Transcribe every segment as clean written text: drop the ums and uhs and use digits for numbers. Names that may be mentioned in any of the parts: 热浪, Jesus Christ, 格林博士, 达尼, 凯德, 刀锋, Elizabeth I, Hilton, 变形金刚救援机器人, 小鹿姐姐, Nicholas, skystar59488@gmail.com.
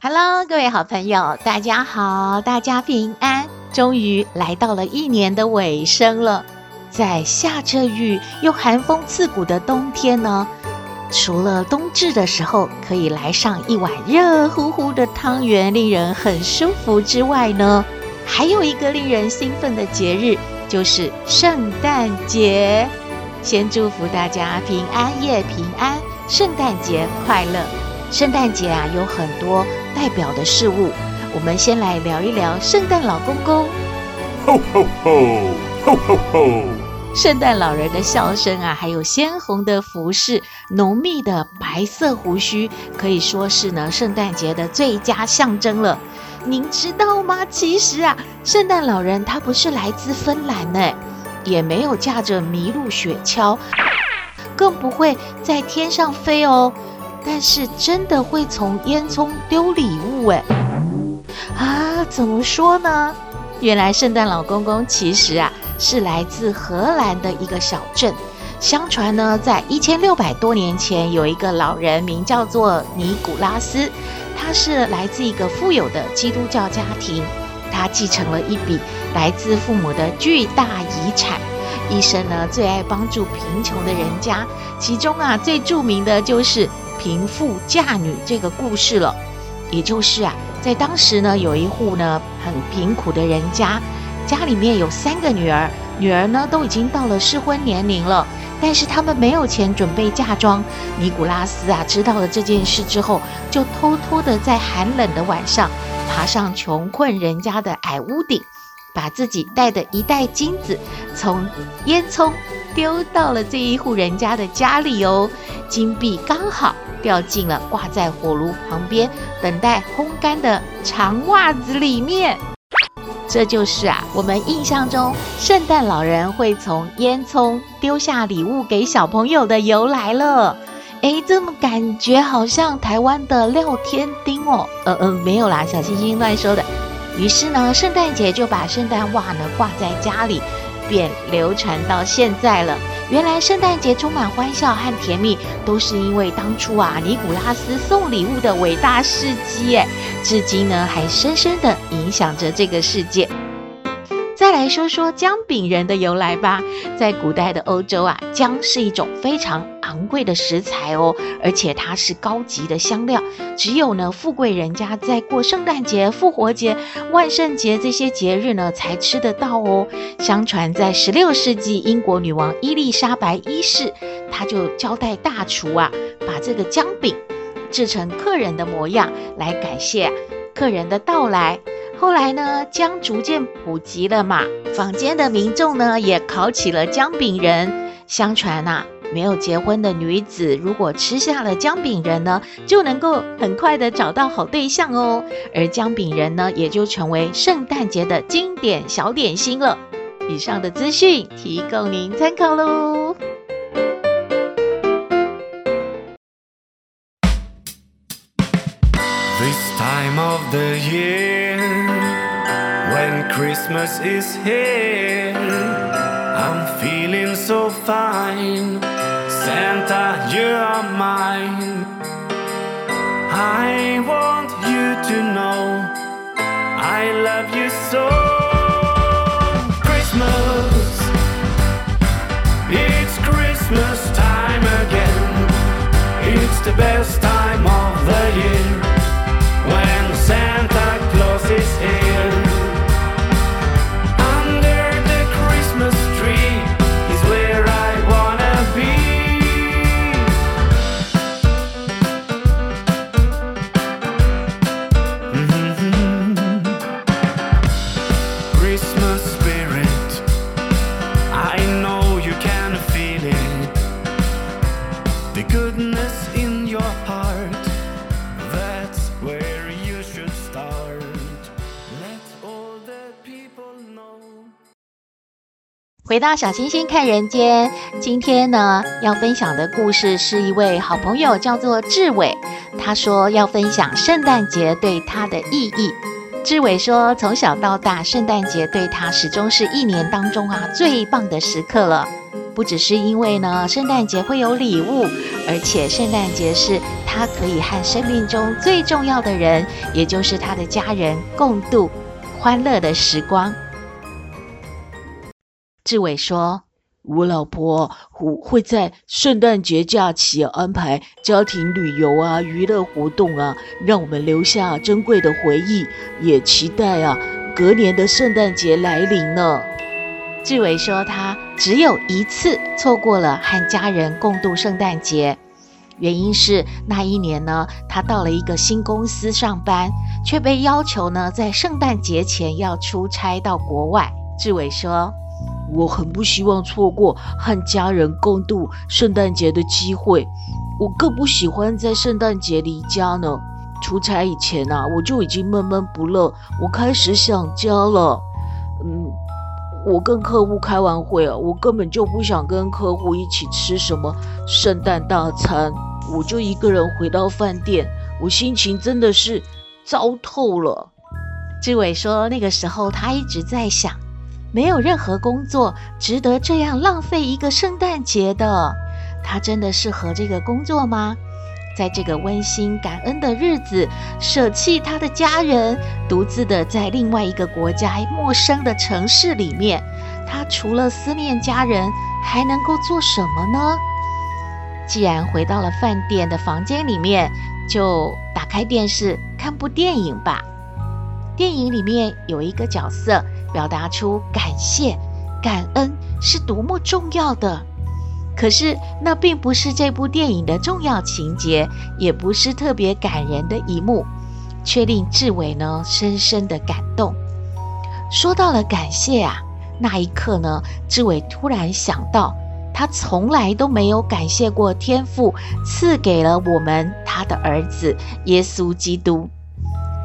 Hello， 各位好朋友，大家好，大家平安。终于来到了一年的尾声了，在下着雨又寒风刺骨的冬天呢，除了冬至的时候可以来上一碗热乎乎的汤圆，令人很舒服之外呢，还有一个令人兴奋的节日，就是圣诞节。先祝福大家平安夜平安，圣诞节快乐。圣诞节啊，有很多代表的事物，我们先来聊一聊圣诞老公公。吼吼吼，吼吼吼！圣诞老人的笑声啊，还有鲜红的服饰、浓密的白色胡须，可以说是呢圣诞节的最佳象征了。您知道吗？其实啊，圣诞老人他不是来自芬兰呢，也没有驾着麋鹿雪橇，更不会在天上飞哦。但是真的会从烟囱丢礼物哎！啊，怎么说呢？原来圣诞老公公其实啊是来自荷兰的一个小镇。相传呢，在1600多年前，有一个老人名叫做尼古拉斯，他是来自一个富有的基督教家庭，他继承了一笔来自父母的巨大遗产。一生呢最爱帮助贫穷的人家，其中啊最著名的就是贫妇嫁女这个故事了。也就是啊，在当时呢，有一户呢很贫苦的人家，家里面有3个女儿，女儿呢都已经到了适婚年龄了，但是他们没有钱准备嫁妆。尼古拉斯啊知道了这件事之后，就偷偷的在寒冷的晚上爬上穷困人家的矮屋顶，把自己带的一袋金子从烟囱丢到了这一户人家的家里哦。金币刚好掉进了挂在火炉旁边等待烘干的长袜子里面。这就是啊，我们印象中圣诞老人会从烟囱丢下礼物给小朋友的由来了。诶，这么感觉好像台湾的廖添丁哦。没有啦，小星星乱说的。于是呢，圣诞节就把圣诞袜呢挂在家里，便流传到现在了。原来圣诞节充满欢笑和甜蜜，都是因为当初啊尼古拉斯送礼物的伟大事迹，至今呢还深深的影响着这个世界。再来说说姜饼人的由来吧。在古代的欧洲啊，姜是一种非常昂贵的食材哦，而且它是高级的香料，只有呢富贵人家在过圣诞节、复活节、万圣节这些节日呢才吃得到哦。相传在16世纪，英国女王伊丽莎白1世，她就交代大厨啊，把这个姜饼制成客人的模样，来感谢客人的到来。后来呢，姜逐渐普及了嘛，坊间的民众呢也烤起了姜饼人。相传啊，没有结婚的女子如果吃下了姜饼人呢，就能够很快的找到好对象哦。而姜饼人呢，也就成为圣诞节的经典小点心了。以上的资讯提供您参考喽。This time of the year.When Christmas is here, I'm feeling so fine. Santa, you are mine. I want you to know I love you so. Christmas, it's Christmas time again. It's the best time of the year when Santa Claus is here.Goodness in your 回到小星星看人间，今天呢要分享的故事是一位好朋友叫做志伟，他说要分享圣诞节对他的意义。志伟说从小到大，圣诞节对他始终是一年当中最棒的时刻了。不只是因为呢圣诞节会有礼物，而且圣诞节是他可以和生命中最重要的人，也就是他的家人共度欢乐的时光。志伟说，我老婆会在圣诞节假期安排家庭旅游啊、娱乐活动啊，让我们留下珍贵的回忆，也期待隔年的圣诞节来临呢。志伟说他只有一次错过了和家人共度圣诞节，原因是那一年呢，他到了一个新公司上班，却被要求呢在圣诞节前要出差到国外。志伟说，我很不希望错过和家人共度圣诞节的机会，我更不喜欢在圣诞节离家呢。出差以前我就已经闷闷不乐，我开始想家了。我跟客户开完会我根本就不想跟客户一起吃什么圣诞大餐，我就一个人回到饭店，我心情真的是糟透了。志伟说那个时候他一直在想，没有任何工作值得这样浪费一个圣诞节的，他真的适合这个工作吗？在这个温馨感恩的日子，舍弃他的家人，独自的在另外一个国家陌生的城市里面，他除了思念家人还能够做什么呢？既然回到了饭店的房间里面，就打开电视看部电影吧。电影里面有一个角色表达出感谢、感恩是多么重要的，可是那并不是这部电影的重要情节，也不是特别感人的一幕，却令志伟呢深深的感动。说到了感谢那一刻呢，志伟突然想到，他从来都没有感谢过天父赐给了我们他的儿子耶稣基督。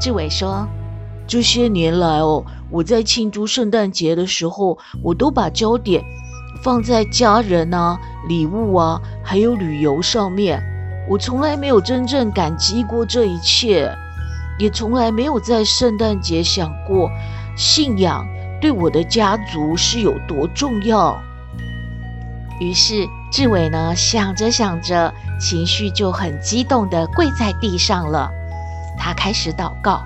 志伟说，这些年来我在庆祝圣诞节的时候，我都把焦点放在家人礼物还有旅游上面，我从来没有真正感激过这一切，也从来没有在圣诞节想过信仰对我的家族是有多重要。于是志伟呢想着想着，情绪就很激动地跪在地上了，他开始祷告，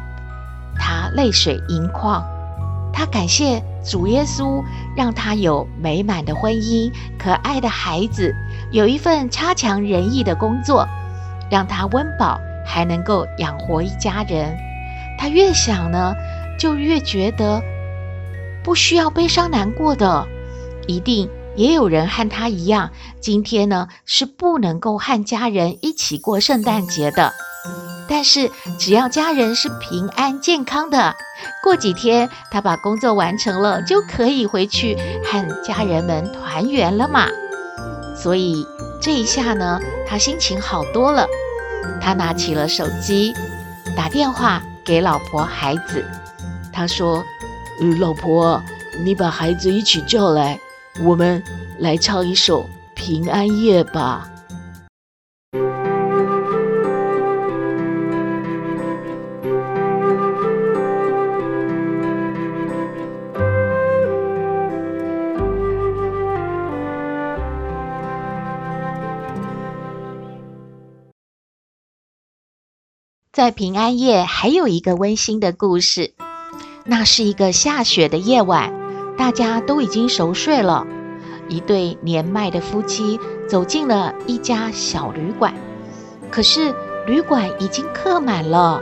他泪水盈眶，他感谢主耶稣让他有美满的婚姻、可爱的孩子，有一份差强人意的工作，让他温饱还能够养活一家人。他越想呢就越觉得不需要悲伤难过的，一定也有人和他一样，今天呢是不能够和家人一起过圣诞节的，但是只要家人是平安健康的，过几天他把工作完成了，就可以回去和家人们团圆了嘛。所以这一下呢他心情好多了，他拿起了手机打电话给老婆孩子，他说，老婆，你把孩子一起叫来，我们来唱一首平安夜吧。在平安夜还有一个温馨的故事，那是一个下雪的夜晚，大家都已经熟睡了，一对年迈的夫妻走进了一家小旅馆，可是旅馆已经客满了，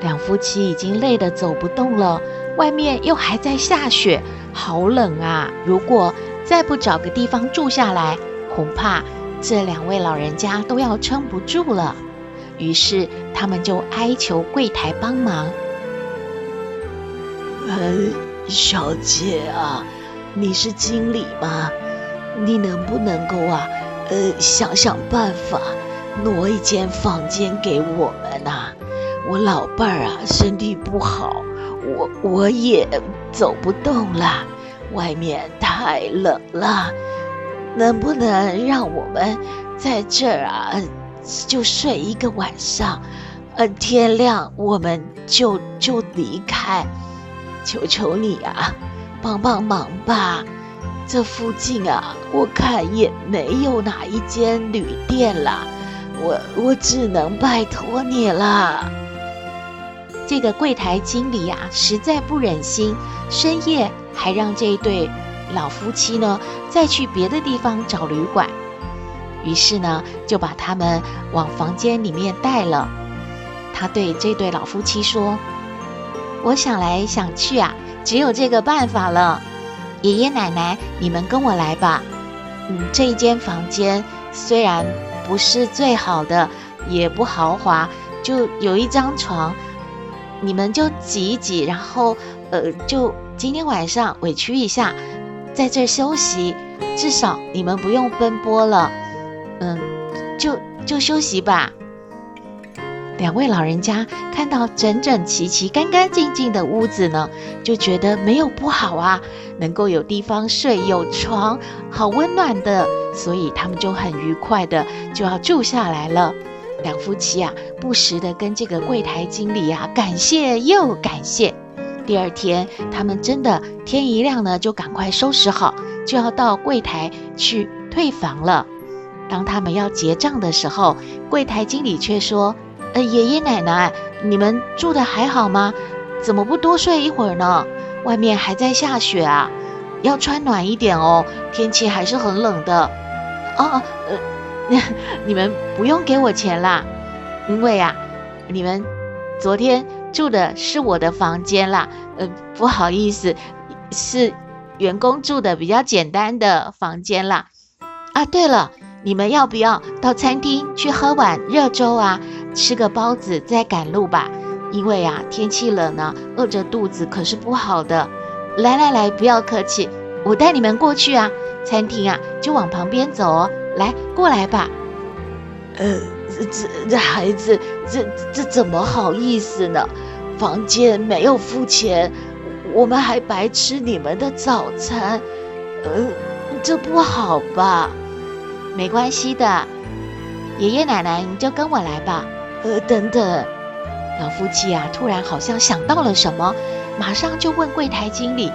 两夫妻已经累得走不动了，外面又还在下雪，好冷啊，如果再不找个地方住下来，恐怕这两位老人家都要撑不住了。于是他们就哀求柜台帮忙，小姐啊，你是经理吗？你能不能够想想办法挪一间房间给我们我老伴儿身体不好，我也走不动了，外面太冷了，能不能让我们在这儿就睡一个晚上，天亮我们就离开，求求你啊，帮帮忙吧。这附近我看也没有哪一间旅店了，我只能拜托你了。这个柜台经理实在不忍心，深夜还让这一对老夫妻呢再去别的地方找旅馆，于是呢就把他们往房间里面带了。他对这对老夫妻说，我想来想去只有这个办法了，爷爷奶奶你们跟我来吧。这一间房间虽然不是最好的，也不豪华，就有一张床，你们就挤一挤，然后就今天晚上委屈一下，在这休息，至少你们不用奔波了，就休息吧。两位老人家看到整整齐齐干干净净的屋子呢，就觉得没有不好能够有地方睡，有床，好温暖的，所以他们就很愉快的就要住下来了。两夫妻不时的跟这个柜台经理感谢又感谢。第二天他们真的天一亮呢就赶快收拾好，就要到柜台去退房了。当他们要结账的时候，柜台经理却说，爷爷奶奶你们住的还好吗？怎么不多睡一会儿呢？外面还在下雪要穿暖一点哦，天气还是很冷的。你们不用给我钱啦，因为你们昨天住的是我的房间啦，不好意思，是员工住的比较简单的房间啦。对了，你们要不要到餐厅去喝碗热粥吃个包子再赶路吧，因为天气冷呢，饿着肚子可是不好的。来，不要客气，我带你们过去餐厅就往旁边走哦，来，过来吧。这孩子，这怎么好意思呢？房间没有付钱，我们还白吃你们的早餐，这不好吧？没关系的，爷爷奶奶你就跟我来吧。等等，老夫妻突然好像想到了什么，马上就问柜台经理，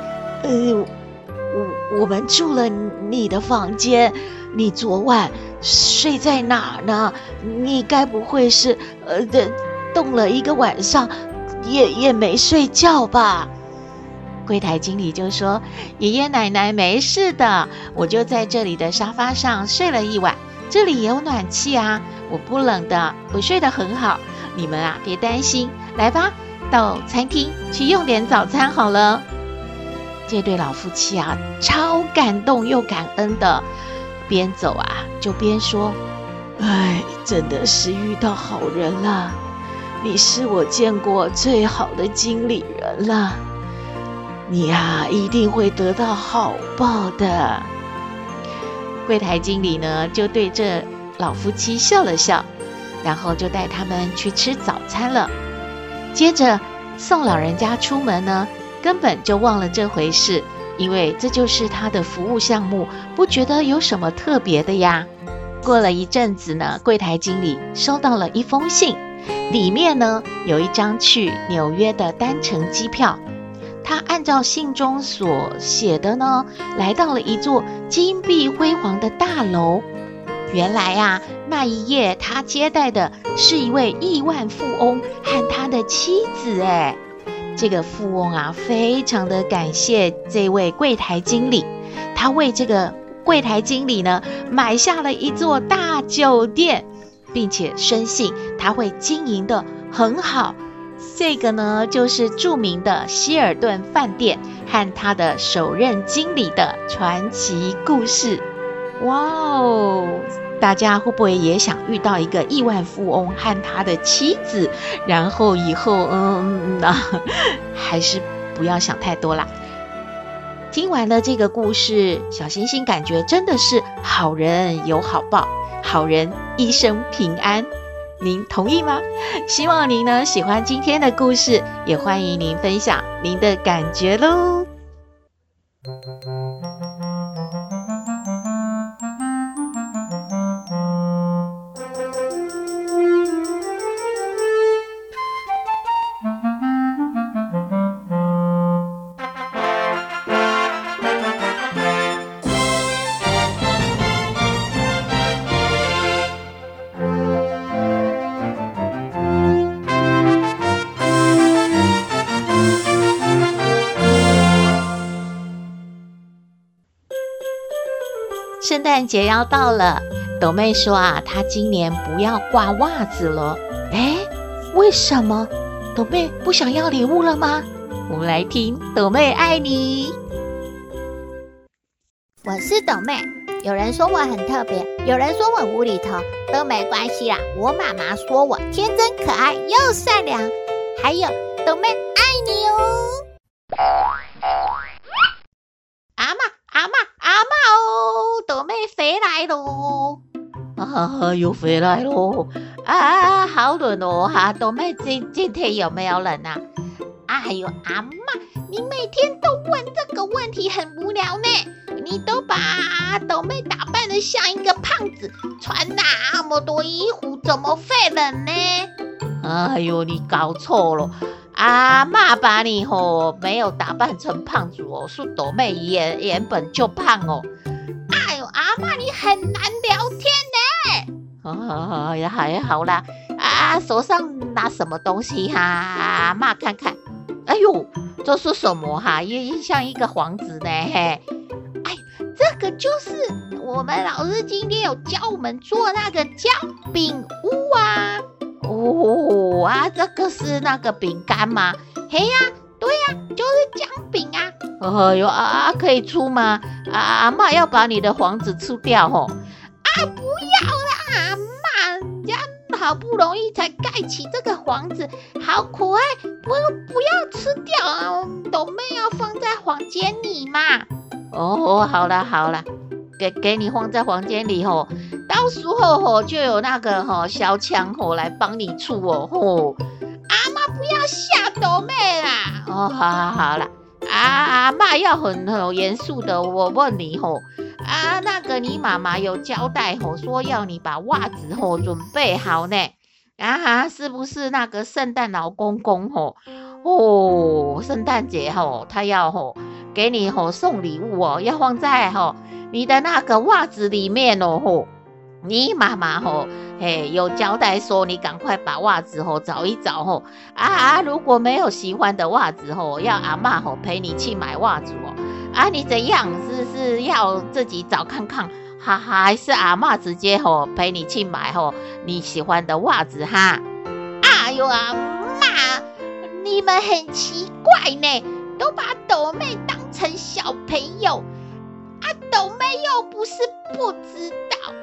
我们住了你的房间，你昨晚睡在哪呢？你该不会是冻了一个晚上也没睡觉吧？柜台经理就说，爷爷奶奶没事的，我就在这里的沙发上睡了一晚，这里也有暖气我不冷的，我睡得很好，你们别担心，来吧，到餐厅去用点早餐好了。这对老夫妻超感动又感恩的，边走就边说，哎，真的是遇到好人了，你是我见过最好的经理人了，你一定会得到好报的。柜台经理呢就对这老夫妻笑了笑，然后就带他们去吃早餐了。接着送老人家出门呢，根本就忘了这回事，因为这就是他的服务项目，不觉得有什么特别的呀。过了一阵子呢，柜台经理收到了一封信，里面呢有一张去纽约的单程机票。他按照信中所写的呢，来到了一座金碧辉煌的大楼。原来那一夜他接待的是一位亿万富翁和他的妻子这个富翁非常的感谢这位柜台经理，他为这个柜台经理呢买下了一座大酒店，并且深信他会经营得很好。这个呢就是著名的希尔顿饭店和他的首任经理的传奇故事。哇哦，大家会不会也想遇到一个亿万富翁和他的妻子？然后以后还是不要想太多啦。听完了这个故事，小星星感觉真的是好人有好报，好人一生平安，您同意吗？希望您呢喜欢今天的故事，也欢迎您分享您的感觉喽。诞节要到了，斗妹说啊，她今年不要挂袜子了。哎，为什么？斗妹不想要礼物了吗？我们来听斗妹爱你。我是斗妹，有人说我很特别，有人说我无厘头，都没关系啦。我妈妈说我天真可爱又善良，还有斗妹爱你哦。阿嬷哦，斗妹回来喽！啊，又回来喽！啊，好冷哦！哈，斗妹今天有没有冷啊？哎呦，阿嬷，你每天都问这个问题很无聊呢。你都把斗妹打扮得像一个胖子，穿那么多衣服，怎么会冷呢？哎呦，你搞错了。阿嬷把你没有打扮成胖子哦，是斗妹原本就胖哦。哎呦，阿嬷你很难聊天呢。哦，也还好啦。啊，手上拿什么东西哈？阿嬷看看。哎呦，这是什么哈？也像一个幌子呢。嘿，哎，这个就是我们老师今天有教我们做那个姜饼屋啊。哦啊，这个是那个饼干吗？嘿呀、啊，对呀、啊，就是姜饼啊。哎呦啊，可以出吗？啊，阿嬷要把你的幌子吃掉吼、哦！啊，不要啦，阿嬷，人家好不容易才盖起这个幌子，好可爱，不要吃掉啊！斗妹要放在房间里嘛。哦，好啦，给你放在房间里吼、哦。到时候就有那个小强来帮你出哦吼！阿嬷不要吓斗妹啦！哦，好啦，阿嬷要很严肃的，我问你啊，那个你妈妈有交代说要你把袜子准备好呢。啊，是不是那个圣诞老公公圣诞节他要给你送礼物要放在你的那个袜子里面。你妈妈有交代说你赶快把袜子找一找啊，如果没有喜欢的袜子要阿嬷陪你去买袜子啊，你怎样是要自己找看看，还是阿嬷直接陪你去买你喜欢的袜子哈？哎呦阿嬷，你们很奇怪呢，都把斗妹当成小朋友啊，斗妹又不是不知道。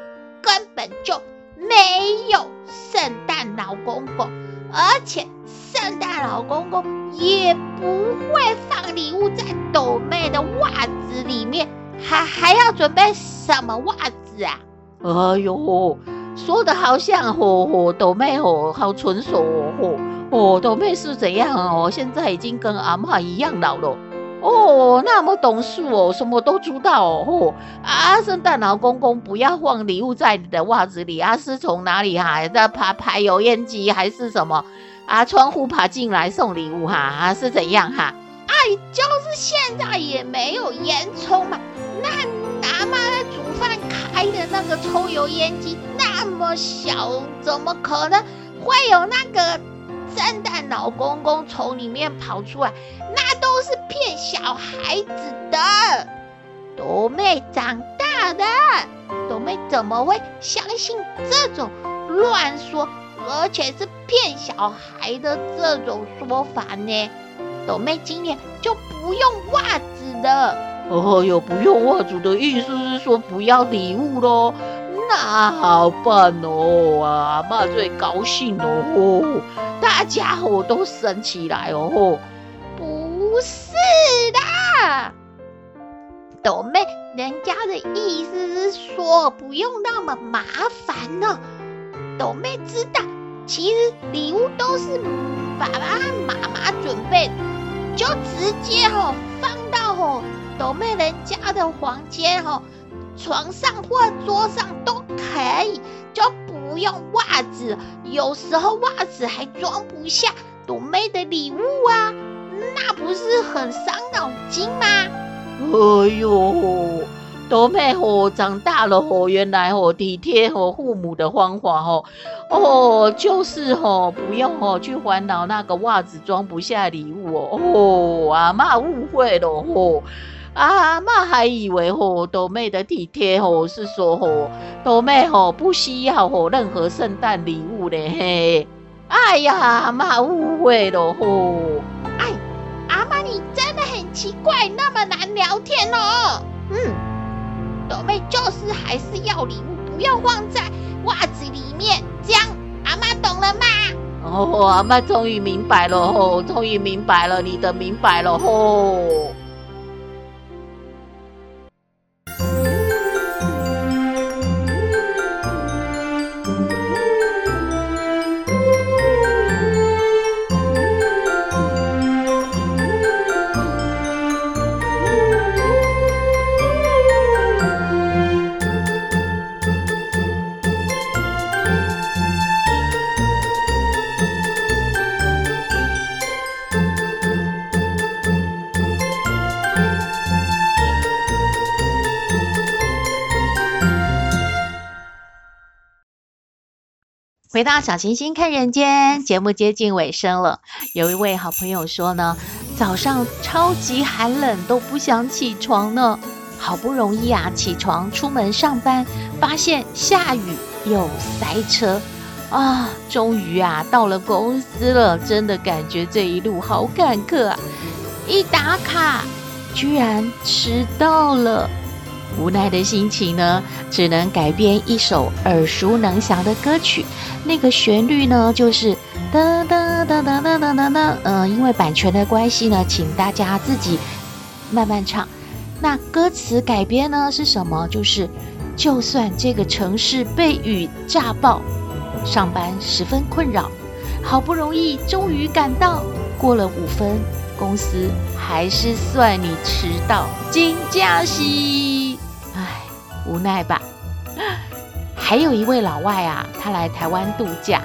根本就没有圣诞老公公，而且圣诞老公公也不会放礼物在斗妹的袜子里面，还要准备什么袜子啊？哎呦，说的好像斗妹好纯熟斗妹是怎样现在已经跟阿嬷一样老了。哦，那么懂事什么都知道啊，圣诞老公公不要放礼物在你的袜子里啊，是从哪里在爬油烟机还是什么啊？窗户爬进来送礼物是怎样？哎，就是现在也没有烟囱嘛，那阿嬷煮饭开的那个抽油烟机那么小，怎么可能会有那个圣诞老公公从里面跑出来？那都是骗小孩子的。斗妹长大的，斗妹怎么会相信这种乱说，而且是骗小孩的这种说法呢？斗妹今年就不用袜子了。哦哟，不用袜子的意思是说不要礼物咯。那好办哦，阿嬷最高兴哦，大家都生起来哦。不是啦，斗妹，人家的意思是说不用那么麻烦了。斗妹知道，其实礼物都是爸爸和妈妈准备的，就直接放到斗妹人家的房间床上或桌上都可以，就不用袜子。有时候袜子还装不下斗妹的礼物啊，那不是很伤脑筋吗？哎呦，斗妹长大了原来体贴父母的方法就是不用去烦恼那个袜子装不下礼物。阿嬷误会了阿嬤还以为斗妹的体贴是说斗妹不需要任何圣诞礼物嘞嘿。哎呀，阿嬤误会了哎，阿嬤你真的很奇怪，那么难聊天哦。斗妹就是还是要礼物，不要放在袜子里面，这样阿嬤懂了吗？哦，阿嬤终于明白了终于明白了，你的明白了回到小行星看人间，节目接近尾声了。有一位好朋友说呢，早上超级寒冷都不想起床呢，好不容易起床出门上班，发现下雨又塞车啊，终于到了公司了，真的感觉这一路好坎坷一打卡居然迟到了。无奈的心情呢，只能改编一首耳熟能详的歌曲，那个旋律呢就是噔噔噔噔噔噔噔噔，因为版权的关系呢，请大家自己慢慢唱。那歌词改编呢是什么？就是就算这个城市被雨炸爆，上班十分困扰，好不容易终于赶到，过了5分，公司还是算你迟到，金假期。唉，无奈吧。还有一位老外他来台湾度假，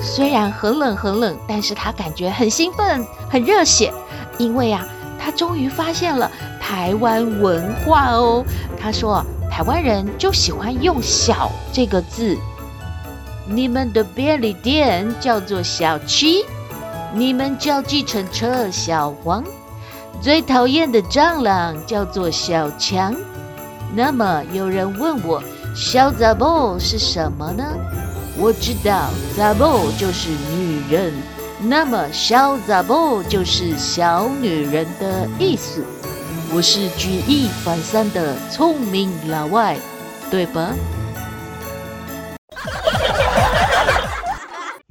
虽然很冷很冷，但是他感觉很兴奋很热血，因为他终于发现了台湾文化哦。他说台湾人就喜欢用小这个字，你们的便利店叫做小七，你们叫计程车小黄，最讨厌的蟑螂叫做小强。那么有人问我小杂某是什么呢？我知道杂某就是女人，那么小杂某就是小女人的意思。我是举一反三的聪明老外，对吧？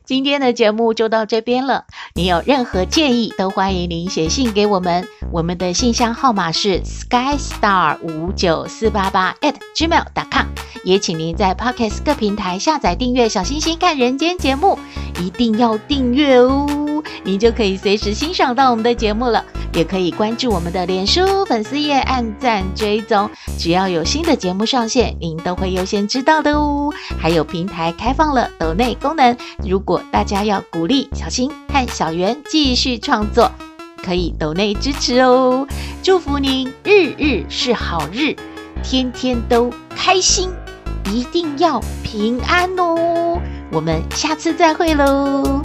今天的节目就到这边了，你有任何建议都欢迎您写信给我们，我们的信箱号码是 skystar59488@gmail.com， 也请您在 Podcast 各平台下载订阅小星星看人间节目，一定要订阅哦，你就可以随时欣赏到我们的节目了。也可以关注我们的脸书粉丝页，按赞追踪，只要有新的节目上线，您都会优先知道的哦。还有平台开放了抖内功能，如果大家要鼓励小新和小圆继续创作，可以抖内支持哦。祝福您日日是好日，天天都开心，一定要平安哦。我们下次再会喽。